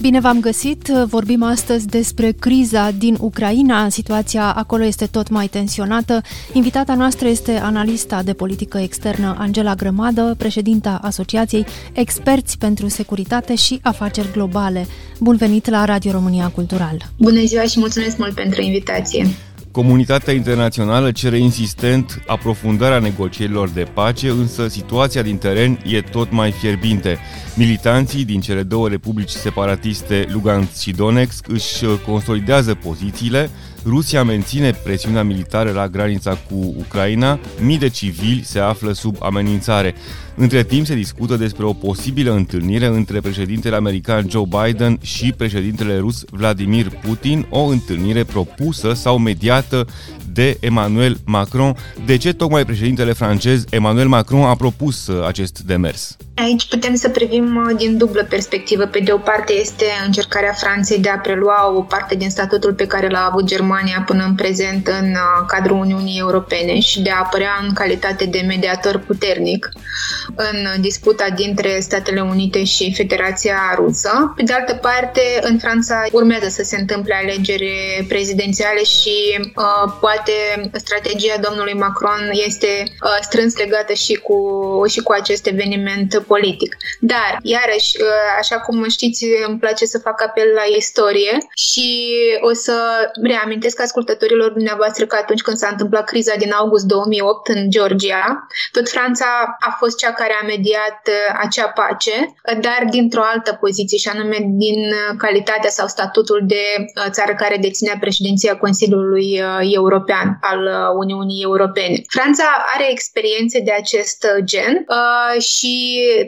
Bine v-am găsit! Vorbim astăzi despre criza din Ucraina. Situația acolo este tot mai tensionată. Invitata noastră este analista de politică externă Angela Grămadă, președinta Asociației Experți pentru Securitate și Afaceri Globale. Bun venit la Radio România Cultural! Bună ziua și mulțumesc mult pentru invitație! Comunitatea internațională cere insistent aprofundarea negocierilor de pace, însă situația din teren e tot mai fierbinte. Militanții din cele două republici separatiste, Lugansk și Donetsk, își consolidează pozițiile, Rusia menține presiunea militară la granița cu Ucraina, mii de civili se află sub amenințare. Între timp se discută despre o posibilă întâlnire între președintele american Joe Biden și președintele rus Vladimir Putin, o întâlnire propusă sau mediată de Emmanuel Macron. De ce tocmai președintele francez Emmanuel Macron a propus acest demers? Aici putem să privim din dublă perspectivă. Pe de o parte este încercarea Franței de a prelua o parte din statutul pe care l-a avut Germania până în prezent în cadrul Uniunii Europene și de a apărea în calitate de mediator puternic în disputa dintre Statele Unite și Federația Rusă. Pe de altă parte, în Franța urmează să se întâmple alegeri prezidențiale și poate strategia domnului Macron este strâns legată și cu acest eveniment politic. Dar, iarăși, așa cum știți, îmi place să fac apel la istorie și o să reamintesc ascultătorilor dumneavoastră că atunci când s-a întâmplat criza din august 2008 în Georgia, tot Franța a fost cea care a mediat acea pace, dar dintr-o altă poziție, și anume din calitatea sau statutul de țară care deținea președinția Consiliului European al Uniunii Europene. Franța are experiențe de acest gen și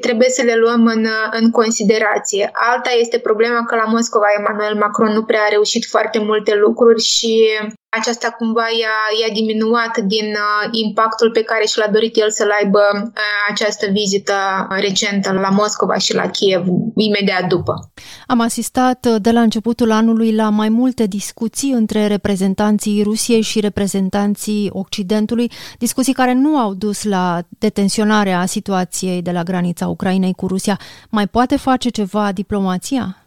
trebuie să le luăm în considerație. Alta este problema că la Moscova Emmanuel Macron nu prea a reușit foarte multe lucruri și aceasta cumva i-a diminuat din impactul pe care și l-a dorit el să-l aibă această vizită recentă la Moscova și la Kiev imediat după. Am asistat de la începutul anului la mai multe discuții între reprezentanții Rusiei și reprezentanții Occidentului, discuții care nu au dus la detensionarea situației de la granița Ucrainei cu Rusia. Mai poate face ceva diplomația?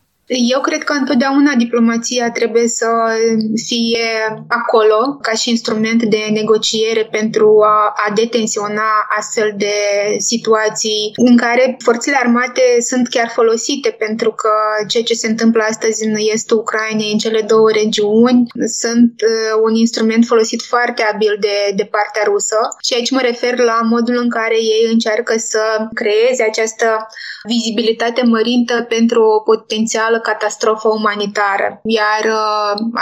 Eu cred că întotdeauna diplomația trebuie să fie acolo ca și instrument de negociere pentru a detensiona astfel de situații în care forțele armate sunt chiar folosite, pentru că ceea ce se întâmplă astăzi în estul Ucrainei, în cele două regiuni, sunt un instrument folosit foarte abil de partea rusă. Și aici mă refer la modul în care ei încearcă să creeze această vizibilitate mărintă pentru o potențială catastrofă umanitară, iar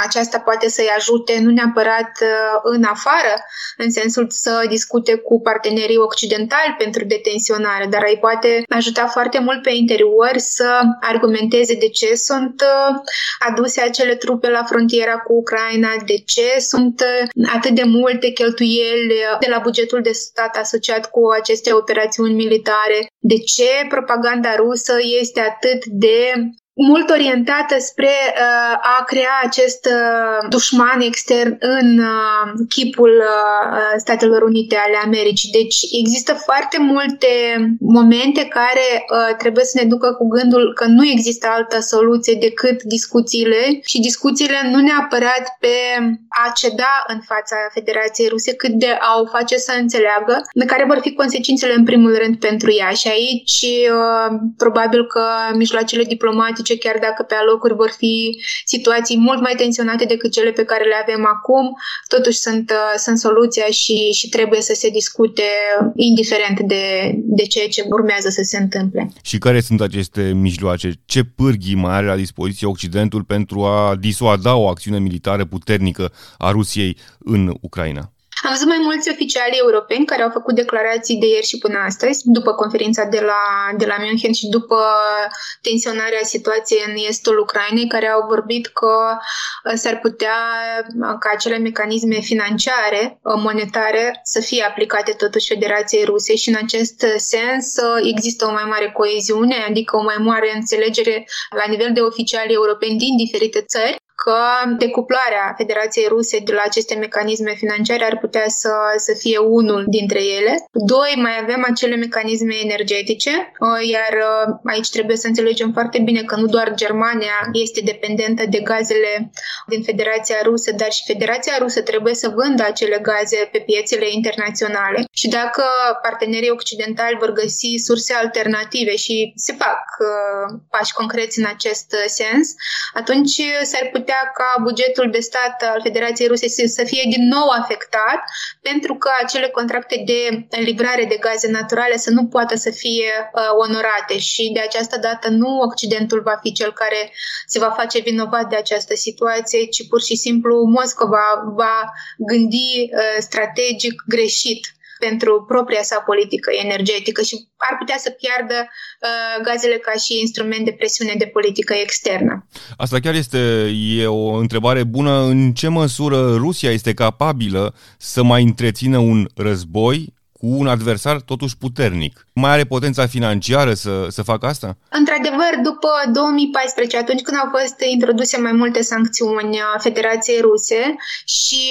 aceasta poate să-i ajute nu neapărat în afară, în sensul să discute cu partenerii occidentali pentru detensionare, dar îi poate ajuta foarte mult pe interior să argumenteze de ce sunt aduse acele trupe la frontiera cu Ucraina, de ce sunt atât de multe cheltuieli de la bugetul de stat asociat cu aceste operațiuni militare, de ce propaganda rusă este atât de mult orientată spre a crea acest dușman extern în chipul Statelor Unite ale Americii. Deci există foarte multe momente care trebuie să ne ducă cu gândul că nu există altă soluție decât discuțiile, și discuțiile nu neapărat pe a ceda în fața Federației Ruse, cât de a o face să înțeleagă care vor fi consecințele în primul rând pentru ea. Și aici probabil că mijloacele diplomatice, chiar dacă pe alocuri vor fi situații mult mai tensionate decât cele pe care le avem acum, totuși sunt soluția și trebuie să se discute indiferent de ceea ce urmează să se întâmple. Și care sunt aceste mijloace? Ce pârghii mai are la dispoziție Occidentul pentru a disuada o acțiune militară puternică a Rusiei în Ucraina? Am văzut mai mulți oficiali europeni care au făcut declarații de ieri și până astăzi, după conferința de la München și după tensionarea situației în estul Ucrainei, care au vorbit că s-ar putea ca acele mecanisme financiare, monetare, să fie aplicate totuși Federației Ruse și în acest sens există o mai mare coeziune, adică o mai mare înțelegere la nivel de oficiali europeni din diferite țări, că decuplarea Federației Ruse de la aceste mecanisme financiare ar putea să fie unul dintre ele. Doi, mai avem acele mecanisme energetice, iar aici trebuie să înțelegem foarte bine că nu doar Germania este dependentă de gazele din Federația Rusă, dar și Federația Rusă trebuie să vândă acele gaze pe piețele internaționale. Și dacă partenerii occidentali vor găsi surse alternative și se fac pași concreți în acest sens, atunci s-ar putea ca bugetul de stat al Federației Ruse să fie din nou afectat, pentru că acele contracte de livrare de gaze naturale să nu poată să fie onorate și de această dată nu Occidentul va fi cel care se va face vinovat de această situație, ci pur și simplu Moscova va gândi strategic greșit pentru propria sa politică energetică și ar putea să piardă gazele ca și instrument de presiune de politică externă. Asta chiar e o întrebare bună. În ce măsură Rusia este capabilă să mai întrețină un război cu un adversar totuși puternic? Mai are potența financiară să facă asta? Într-adevăr, după 2014, atunci când au fost introduse mai multe sancțiuni a Federației Ruse și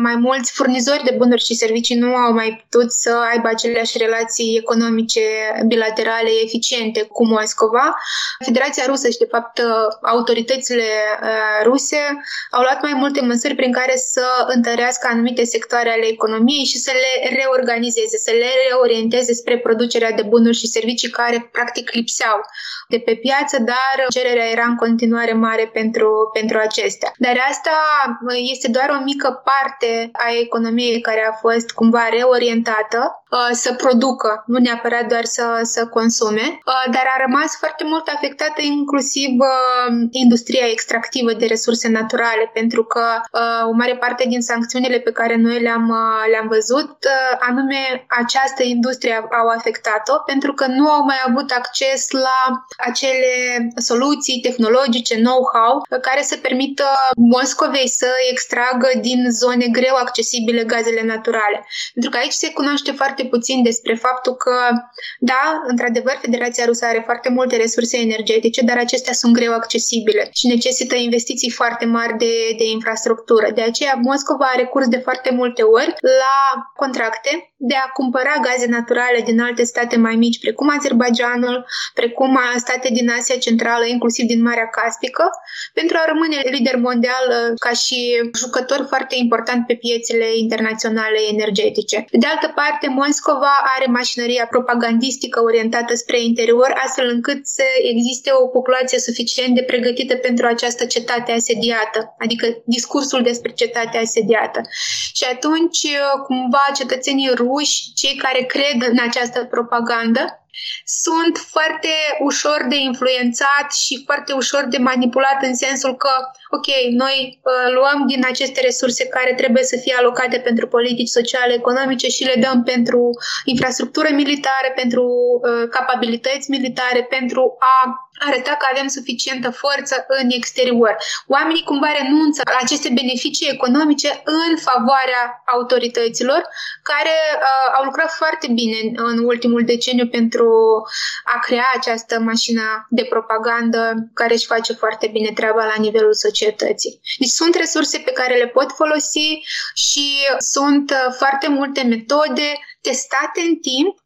mai mulți furnizori de bunuri și servicii nu au mai putut să aibă aceleași relații economice bilaterale eficiente cu Moscova, Federația Rusă și, de fapt, autoritățile ruse au luat mai multe măsuri prin care să întărească anumite sectoare ale economiei și să le reorganizeze, să le reorienteze spre producerea de bunuri și servicii care practic lipseau de pe piață, dar cererea era în continuare mare pentru acestea. Dar asta este doar o mică parte a economiei care a fost cumva reorientată să producă, nu neapărat doar să consume, dar a rămas foarte mult afectată inclusiv industria extractivă de resurse naturale, pentru că o mare parte din sancțiunile pe care noi le-am văzut, anume această industrie au afectat-o, pentru că nu au mai avut acces la acele soluții tehnologice, know-how, care să permită Moscovei să extragă din zone greu accesibile gazele naturale. Pentru că aici se cunoaște foarte puțin despre faptul că, da, într-adevăr, Federația Rusă are foarte multe resurse energetice, dar acestea sunt greu accesibile și necesită investiții foarte mari de infrastructură. De aceea, Moscova are recurs de foarte multe ori la contracte de a cumpăra gaze naturale din alte state mai mici, precum Azerbaidjanul, precum state din Asia Centrală, inclusiv din Marea Caspică, pentru a rămâne lider mondial ca și jucător foarte important pe piețele internaționale energetice. De altă parte, Moscova are mașinăria propagandistică orientată spre interior, astfel încât să existe o populație suficient de pregătită pentru această cetate asediată, adică discursul despre cetatea asediată. Și atunci, cumva, cetățenii ruși, cei care cred în această propagandă, sunt foarte ușor de influențat și foarte ușor de manipulat în sensul că, ok, noi luăm din aceste resurse care trebuie să fie alocate pentru politici sociale, economice și le dăm pentru infrastructură militară, pentru capabilități militare, pentru a arăta că avem suficientă forță în exterior. Oamenii cumva renunță la aceste beneficii economice în favoarea autorităților care au lucrat foarte bine în ultimul deceniu pentru a crea această mașină de propagandă care își face foarte bine treaba la nivelul societății. Deci sunt resurse pe care le pot folosi și sunt foarte multe metode testate în timp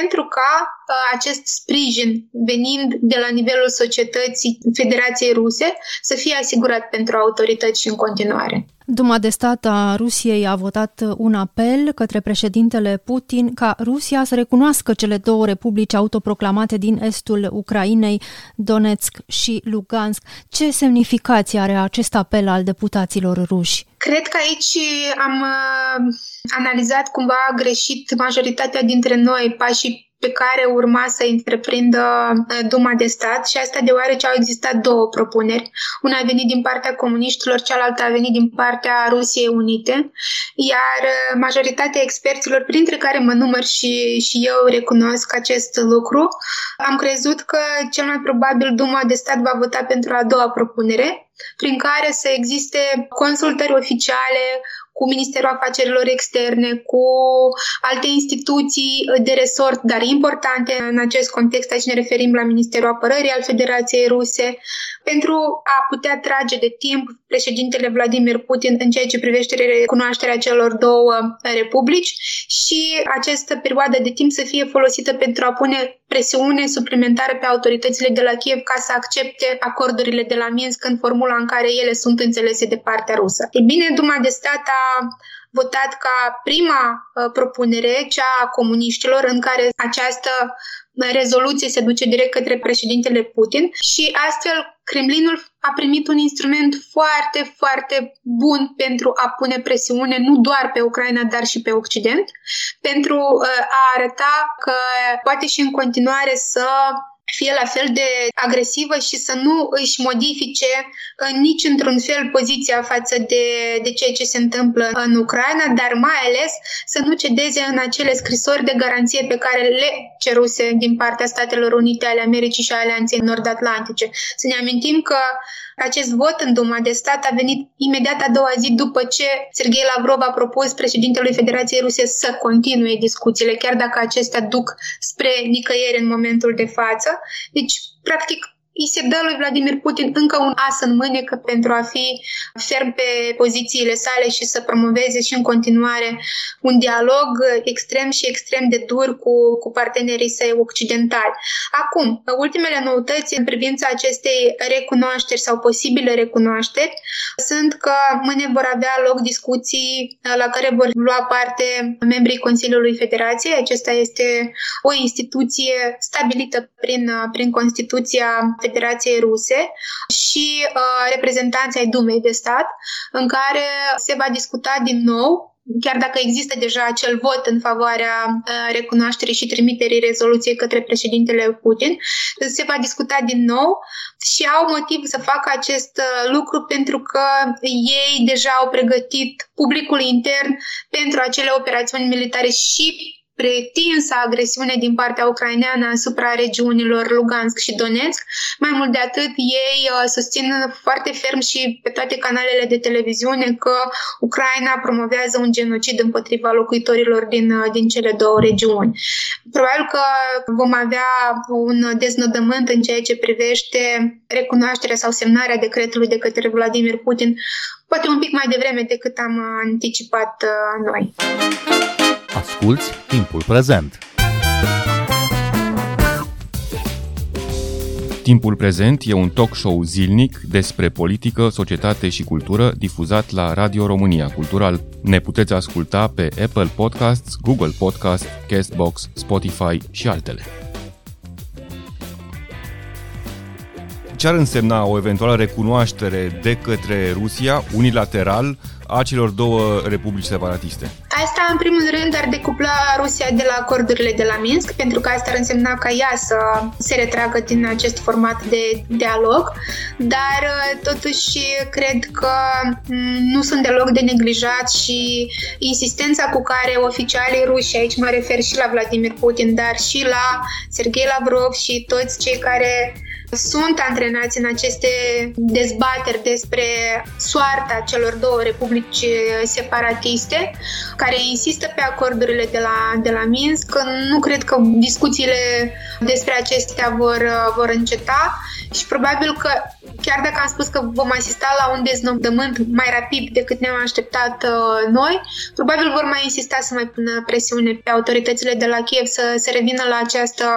pentru ca acest sprijin venind de la nivelul societății Federației Ruse să fie asigurat pentru autorități și în continuare. Duma de stat a Rusiei a votat un apel către președintele Putin ca Rusia să recunoască cele două republici autoproclamate din estul Ucrainei, Donetsk și Lugansk. Ce semnificație are acest apel al deputaților ruși? Cred că aici am analizat cumva greșit majoritatea dintre noi pașii pe care urma să întreprindă Duma de stat, și asta deoarece au existat două propuneri. Una a venit din partea comuniștilor, cealaltă a venit din partea Rusiei Unite, iar majoritatea experților, printre care mă număr și eu recunosc acest lucru, am crezut că cel mai probabil Duma de stat va vota pentru a doua propunere, prin care să existe consultări oficiale cu Ministerul Afacerilor Externe, cu alte instituții de resort, dar importante în acest context. Aici ne referim la Ministerul Apărării al Federației Ruse, pentru a putea trage de timp președintele Vladimir Putin în ceea ce privește recunoașterea celor două republici și această perioadă de timp să fie folosită pentru a pune presiune suplimentară pe autoritățile de la Kiev ca să accepte acordurile de la Minsk în formula în care ele sunt înțelese de partea rusă. E bine, Duma de stat a votat ca prima propunere, cea a comuniștilor, în care această rezoluție se duce direct către președintele Putin și astfel Kremlinul a primit un instrument foarte, foarte bun pentru a pune presiune nu doar pe Ucraina, dar și pe Occident, pentru a arăta că poate și în continuare să fie la fel de agresivă și să nu își modifice nici într-un fel poziția față de ceea ce se întâmplă în Ucraina, dar mai ales să nu cedeze în acele scrisori de garanție pe care le ceruse din partea Statelor Unite ale Americii și Alianței Nord-Atlantice. Să ne amintim că acest vot în Duma de stat a venit imediat a doua zi după ce Serghei Lavrov a propus președintelui Federației Ruse să continue discuțiile, chiar dacă acestea duc spre nicăieri în momentul de față. Deci, practic, îi se dă lui Vladimir Putin încă un as în mânecă pentru a fi ferm pe pozițiile sale și să promoveze și în continuare un dialog extrem și extrem de dur cu partenerii săi occidentali. Acum, ultimele noutăți în privința acestei recunoașteri sau posibile recunoașteri sunt că mâine vor avea loc discuții la care vor lua parte membrii Consiliului Federației. Acesta este o instituție stabilită prin Constituția Federației Ruse și reprezentanții ai Dumei de stat, în care se va discuta din nou, chiar dacă există deja acel vot în favoarea recunoașterii și trimiterii rezoluției către președintele Putin, se va discuta din nou și au motiv să facă acest lucru pentru că ei deja au pregătit publicul intern pentru acele operațiuni militare și pretinsă agresiune din partea ucraineană asupra regiunilor Lugansk și Donetsk. Mai mult de atât, ei susțin foarte ferm și pe toate canalele de televiziune că Ucraina promovează un genocid împotriva locuitorilor din cele două regiuni. Probabil că vom avea un deznodământ în ceea ce privește recunoașterea sau semnarea decretului de către Vladimir Putin, poate un pic mai devreme decât am anticipat noi. Asculți Timpul Prezent. Timpul Prezent e un talk show zilnic despre politică, societate și cultură difuzat la Radio România Cultural. Ne puteți asculta pe Apple Podcasts, Google Podcasts, Castbox, Spotify și altele. Ce ar însemna o eventuală recunoaștere de către Rusia unilateral a celor două republici separatiste? Asta, în primul rând, ar decupla Rusia de la acordurile de la Minsk, pentru că asta ar însemna ca ea să se retragă din acest format de dialog, dar totuși cred că nu sunt deloc de neglijat și insistența cu care oficialii ruși, aici mă refer și la Vladimir Putin, dar și la Serghei Lavrov și toți cei care sunt antrenați în aceste dezbateri despre soarta celor două republici separatiste, care insistă pe acordurile de la Minsk. Nu cred că discuțiile despre acestea vor înceta și probabil că, chiar dacă am spus că vom asista la un deznodământ mai rapid decât ne-am așteptat noi, probabil vor mai insista să mai pună presiune pe autoritățile de la Kiev să se revină la această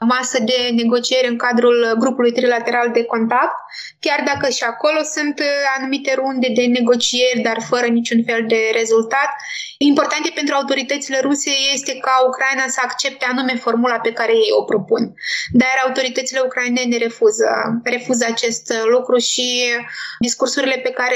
masă de negocieri în cadrul grupului trilateral de contact, chiar dacă și acolo sunt anumite runde de negocieri, dar fără niciun fel de rezultat. Important pentru autoritățile ruse este ca Ucraina să accepte anume formula pe care ei o propun, dar autoritățile ucrainene refuză refuză acest lucru și discursurile pe care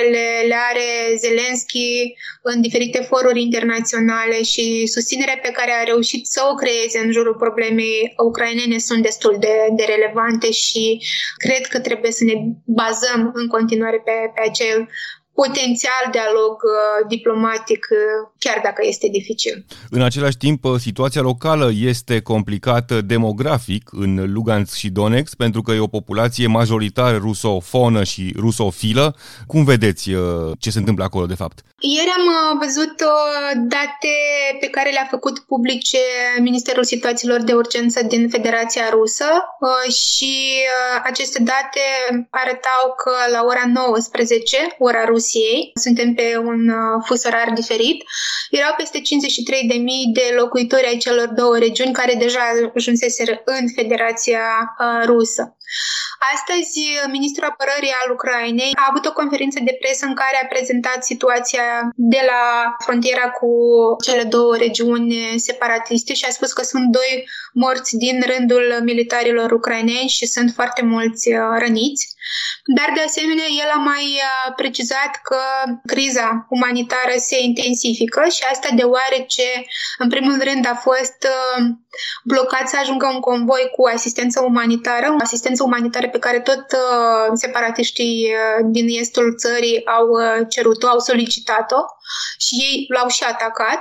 le are Zelensky în diferite foruri internaționale și susținerea pe care a reușit să o creeze în jurul problemei ucrainene sunt destul de relevante și cred că trebuie să ne bazăm în continuare pe acel potențial dialog diplomatic, chiar dacă este dificil. În același timp, situația locală este complicată demografic în Lugansk și Donetsk, pentru că e o populație majoritar rusofonă și rusofilă. Cum vedeți ce se întâmplă acolo, de fapt? Ieri am văzut date pe care le-a făcut publice Ministerul Situațiilor de Urgență din Federația Rusă și aceste date arătau că la ora 19, ora Rusiei, suntem pe un fus orar diferit, erau peste 53.000 de locuitori ai celor două regiuni care deja ajunseseră în Federația Rusă. Astăzi, Ministrul Apărării al Ucrainei a avut o conferință de presă în care a prezentat situația de la frontiera cu cele două regiuni separatiste și a spus că sunt 2 morți din rândul militarilor ucraineni și sunt foarte mulți răniți. Dar, de asemenea, el a mai precizat că criza umanitară se intensifică și asta deoarece, în primul rând, a fost blocat să ajungă un convoi cu asistență umanitară pe care tot separatiștii din estul țării au cerut-o, au solicitat-o și ei l-au și atacat.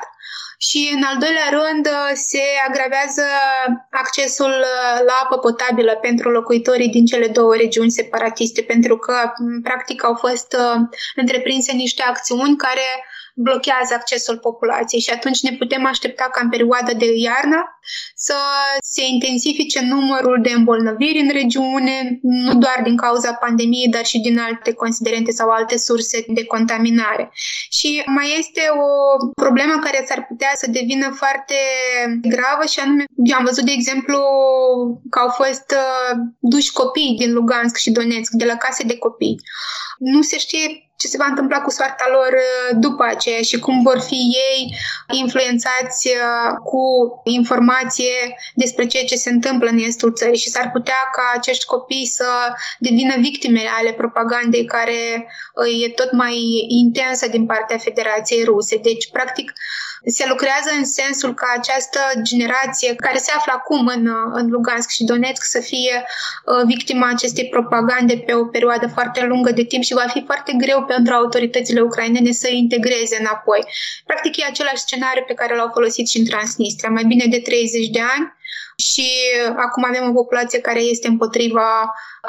Și, în al doilea rând, se agravează accesul la apă potabilă pentru locuitorii din cele două regiuni separatiste, pentru că, practic, au fost întreprinse niște acțiuni care blochează accesul populației și atunci ne putem aștepta ca în perioada de iarnă să se intensifice numărul de îmbolnăviri în regiune, nu doar din cauza pandemiei, dar și din alte considerente sau alte surse de contaminare. Și mai este o problemă care s-ar putea să devină foarte gravă și anume, am văzut de exemplu că au fost duși copii din Lugansk și Donetsk de la case de copii. Nu se știe ce se va întâmpla cu soarta lor după aceea și cum vor fi ei influențați cu informație despre ceea ce se întâmplă în estul țării și s-ar putea ca acești copii să devină victime ale propagandei care e tot mai intensă din partea Federației Ruse. Deci, practic, se lucrează în sensul ca această generație care se află acum în Lugansk și Donetsk să fie victima acestei propagande pe o perioadă foarte lungă de timp și va fi foarte greu pentru autoritățile ucrainene să integreze înapoi. Practic e același scenariu pe care l-au folosit și în Transnistria, mai bine de 30 de ani și acum avem o populație care este împotriva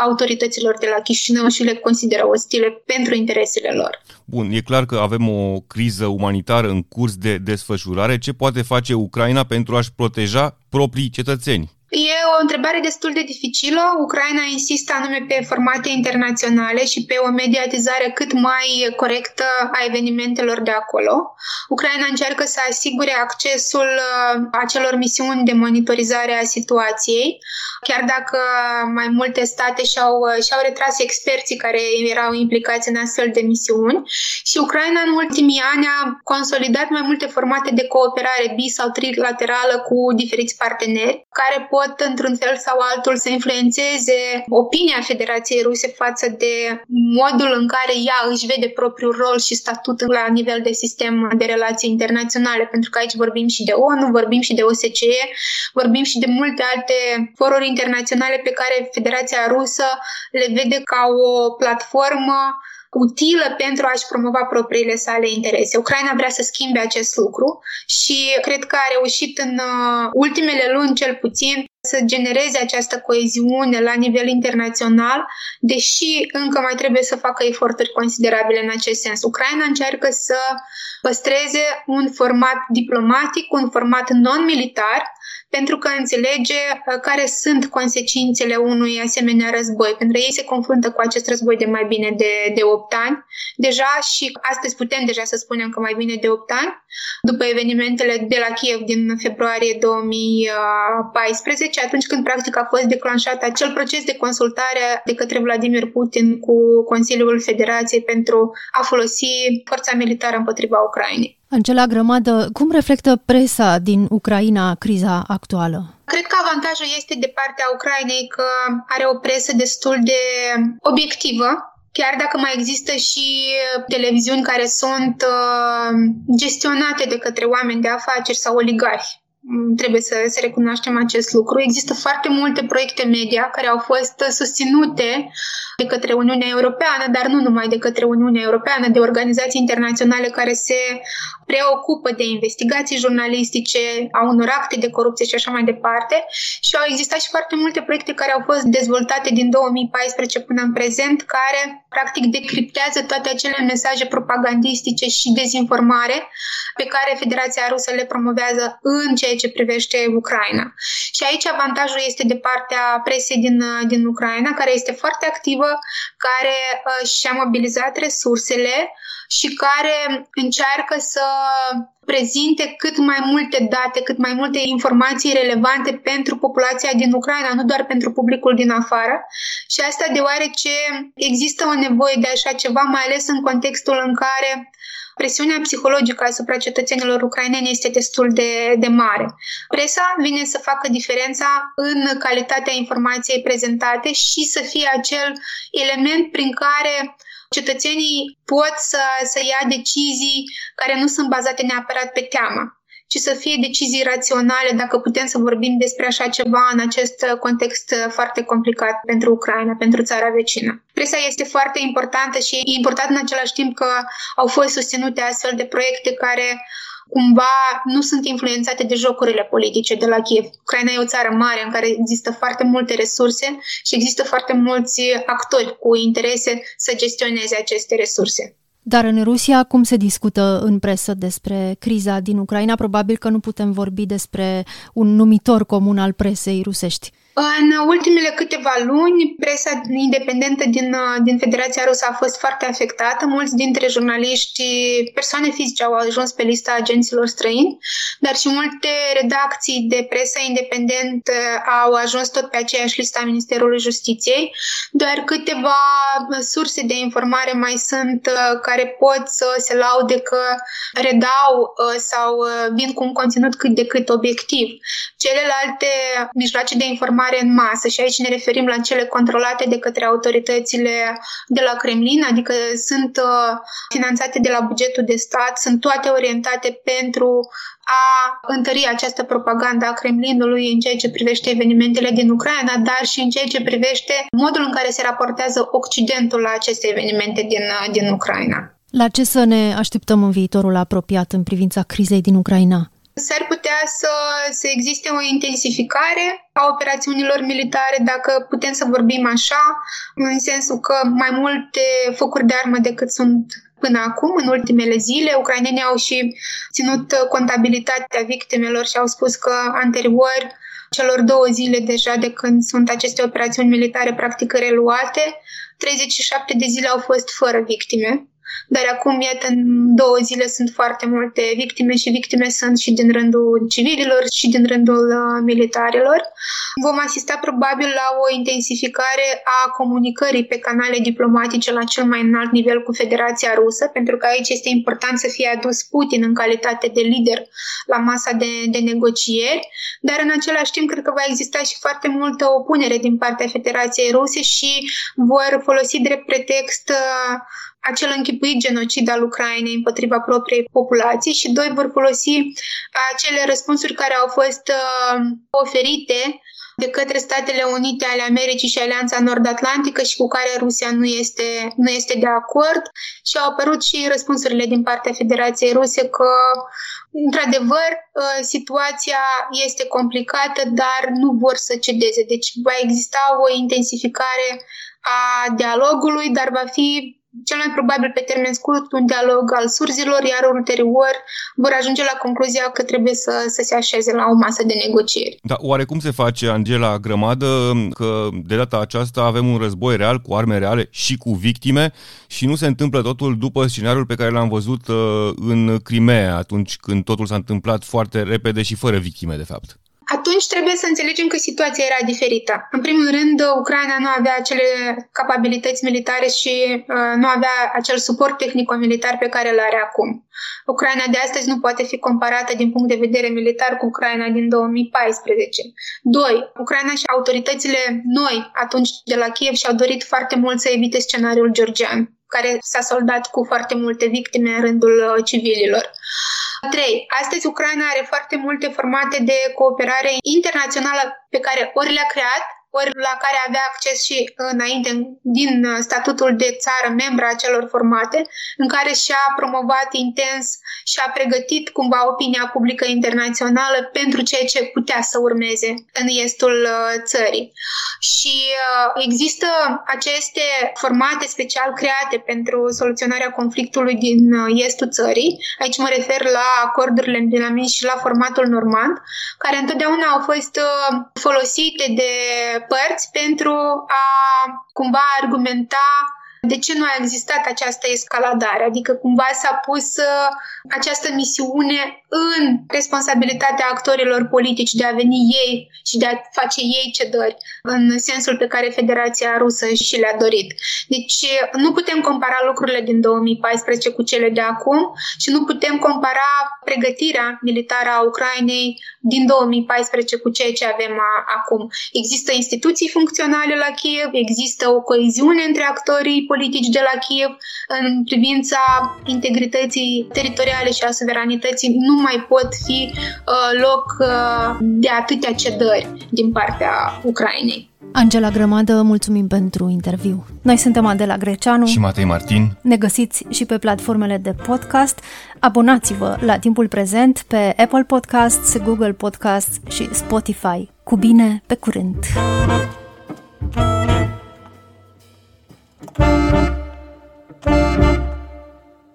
autorităților de la Chișinău și le consideră ostile pentru interesele lor. Bun, e clar că avem o criză umanitară în curs de desfășurare. Ce poate face Ucraina pentru a-și proteja proprii cetățeni? E o întrebare destul de dificilă. Ucraina insistă anume pe formate internaționale și pe o mediatizare cât mai corectă a evenimentelor de acolo. Ucraina încearcă să asigure accesul acelor misiuni de monitorizare a situației, chiar dacă mai multe state și-au retras experții care erau implicați în astfel de misiuni. Și Ucraina în ultimii ani a consolidat mai multe formate de cooperare bi- sau trilaterală cu diferiți parteneri, care pot, într-un fel sau altul, să influențeze opinia Federației Ruse față de modul în care ea își vede propriul rol și statut la nivel de sistem de relații internaționale, pentru că aici vorbim și de ONU, vorbim și de OSCE, vorbim și de multe alte foruri internaționale pe care Federația Rusă le vede ca o platformă utilă pentru a-și promova propriile sale interese. Ucraina vrea să schimbe acest lucru și cred că a reușit în ultimele luni cel puțin să genereze această coeziune la nivel internațional, deși încă mai trebuie să facă eforturi considerabile în acest sens. Ucraina încearcă să păstreze un format diplomatic, un format non-militar, pentru că înțelege care sunt consecințele unui asemenea război. Pentru că ei se confruntă cu acest război de mai bine de 8 ani. Deja și astăzi putem deja să spunem că mai bine de 8 ani, după evenimentele de la Kiev din februarie 2014, 2019, atunci când practic a fost declanșat acel proces de consultare de către Vladimir Putin cu Consiliul Federației pentru a folosi forța militară împotriva Ucrainei. Angela Grămadă, cum reflectă presa din Ucraina criza actuală? Cred că avantajul este de partea Ucrainei că are o presă destul de obiectivă, chiar dacă mai există și televiziuni care sunt gestionate de către oameni de afaceri sau oligarhi. Trebuie să recunoaștem acest lucru. Există foarte multe proiecte media care au fost susținute de către Uniunea Europeană, dar nu numai de către Uniunea Europeană, de organizații internaționale care se preocupă de investigații jurnalistice, a unor acte de corupție și așa mai departe. Și au existat și foarte multe proiecte care au fost dezvoltate din 2014 până în prezent, care practic decriptează toate acele mesaje propagandistice și dezinformare pe care Federația Rusă le promovează în ceea ce privește Ucraina. Și aici avantajul este de partea presei din Ucraina, care este foarte activă, care și-a mobilizat resursele și care încearcă să prezinte cât mai multe date, cât mai multe informații relevante pentru populația din Ucraina, nu doar pentru publicul din afară. Și asta deoarece există o nevoie de așa ceva, mai ales în contextul în care presiunea psihologică asupra cetățenilor ucraineni este destul de mare. Presa vine să facă diferența în calitatea informației prezentate și să fie acel element prin care cetățenii pot să ia decizii care nu sunt bazate neapărat pe teamă, ci să fie decizii raționale, dacă putem să vorbim despre așa ceva în acest context foarte complicat pentru Ucraina, pentru țara vecină. Presa este foarte importantă și e important în același timp că au fost susținute astfel de proiecte care cumva nu sunt influențate de jocurile politice de la Kiev. Ucraina e o țară mare în care există foarte multe resurse și există foarte mulți actori cu interese să gestioneze aceste resurse. Dar în Rusia, cum se discută în presă despre criza din Ucraina? Probabil că nu putem vorbi despre un numitor comun al presei rusești. În ultimele câteva luni, presa independentă din Federația Rusă a fost foarte afectată. Mulți dintre jurnaliști, persoane fizice, au ajuns pe lista agenților străini, dar și multe redacții de presă independentă au ajuns tot pe aceeași listă a Ministerului Justiției. Doar câteva surse de informare mai sunt care pot să se laude că redau sau vin cu un conținut cât de cât obiectiv. Celelalte mijloace de informare în masă, și aici ne referim la cele controlate de către autoritățile de la Kremlin, adică sunt finanțate de la bugetul de stat, sunt toate orientate pentru a întări această propagandă a Kremlinului în ceea ce privește evenimentele din Ucraina, dar și în ceea ce privește modul în care se raportează Occidentul la aceste evenimente din Ucraina. La ce să ne așteptăm în viitorul apropiat în privința crizei din Ucraina? S-ar putea să existe o intensificare a operațiunilor militare, dacă putem să vorbim așa, în sensul că mai multe focuri de armă decât sunt până acum, în ultimele zile. Ucrainenii au și ținut contabilitatea victimelor și au spus că anterior celor 2 zile deja de când sunt aceste operațiuni militare practic reluate, 37 de zile au fost fără victime. Dar acum, iată, în 2 zile sunt foarte multe victime și victime sunt și din rândul civililor și din rândul militarilor. Vom asista probabil la o intensificare a comunicării pe canale diplomatice la cel mai înalt nivel cu Federația Rusă, pentru că aici este important să fie adus Putin în calitate de lider la masa de negocieri, dar în același timp cred că va exista și foarte multă opunere din partea Federației Ruse și vor folosi drept pretext acel închipuit genocid al Ucrainei împotriva propriei populații și doi vor folosi acele răspunsuri care au fost oferite de către Statele Unite ale Americii și Alianța Nord-Atlantică și cu care Rusia nu este de acord și au apărut și răspunsurile din partea Federației Ruse că, într-adevăr, situația este complicată, dar nu vor să cedeze. Deci va exista o intensificare a dialogului, dar va fi cel mai probabil pe termen scurt un dialog al surzilor, iar ulterior vor ajunge la concluzia că trebuie să se așeze la o masă de negocieri. Da, oare cum se face, Angela Grămadă, că de data aceasta avem un război real, cu arme reale și cu victime și nu se întâmplă totul după scenariul pe care l-am văzut în Crimea, atunci când totul s-a întâmplat foarte repede și fără victime, de fapt? Atunci atunci trebuie să înțelegem că situația era diferită. În primul rând, Ucraina nu avea acele capabilități militare și nu avea acel suport tehnico-militar pe care îl are acum. Ucraina de astăzi nu poate fi comparată din punct de vedere militar cu Ucraina din 2014. 2. Ucraina și autoritățile noi atunci de la Kiev și-au dorit foarte mult să evite scenariul georgian, care s-a soldat cu foarte multe victime în rândul civililor. 3. Astăzi Ucraina are foarte multe formate de cooperare internațională pe care ori le-a creat, ori la care avea acces și înainte din statutul de țară membră a celor formate, în care și-a promovat intens și a pregătit cumva opinia publică internațională pentru ceea ce putea să urmeze în estul țării. Și există aceste formate special create pentru soluționarea conflictului din estul țării. Aici mă refer la acordurile dinamici și la formatul normand, care întotdeauna au fost folosite de părți pentru a cumva argumenta de ce nu a existat această escaladare, adică cumva s-a pus această misiune în responsabilitatea actorilor politici de a veni ei și de a face ei cedări în sensul pe care Federația Rusă și le-a dorit. Deci nu putem compara lucrurile din 2014 cu cele de acum și nu putem compara pregătirea militară a Ucrainei din 2014 cu ceea ce avem acum. Există instituții funcționale la Kiev, există o coeziune între actorii politici de la Kiev în privința integrității teritoriale și a suveranității. Nu mai pot fi loc de atâtea cedări din partea Ucrainei. Angela Grămadă, mulțumim pentru interviu. Noi suntem Adela Greceanu și Matei Martin. Ne găsiți și pe platformele de podcast. Abonați-vă la Timpul Prezent pe Apple Podcasts, Google Podcasts și Spotify. Cu bine, pe curând!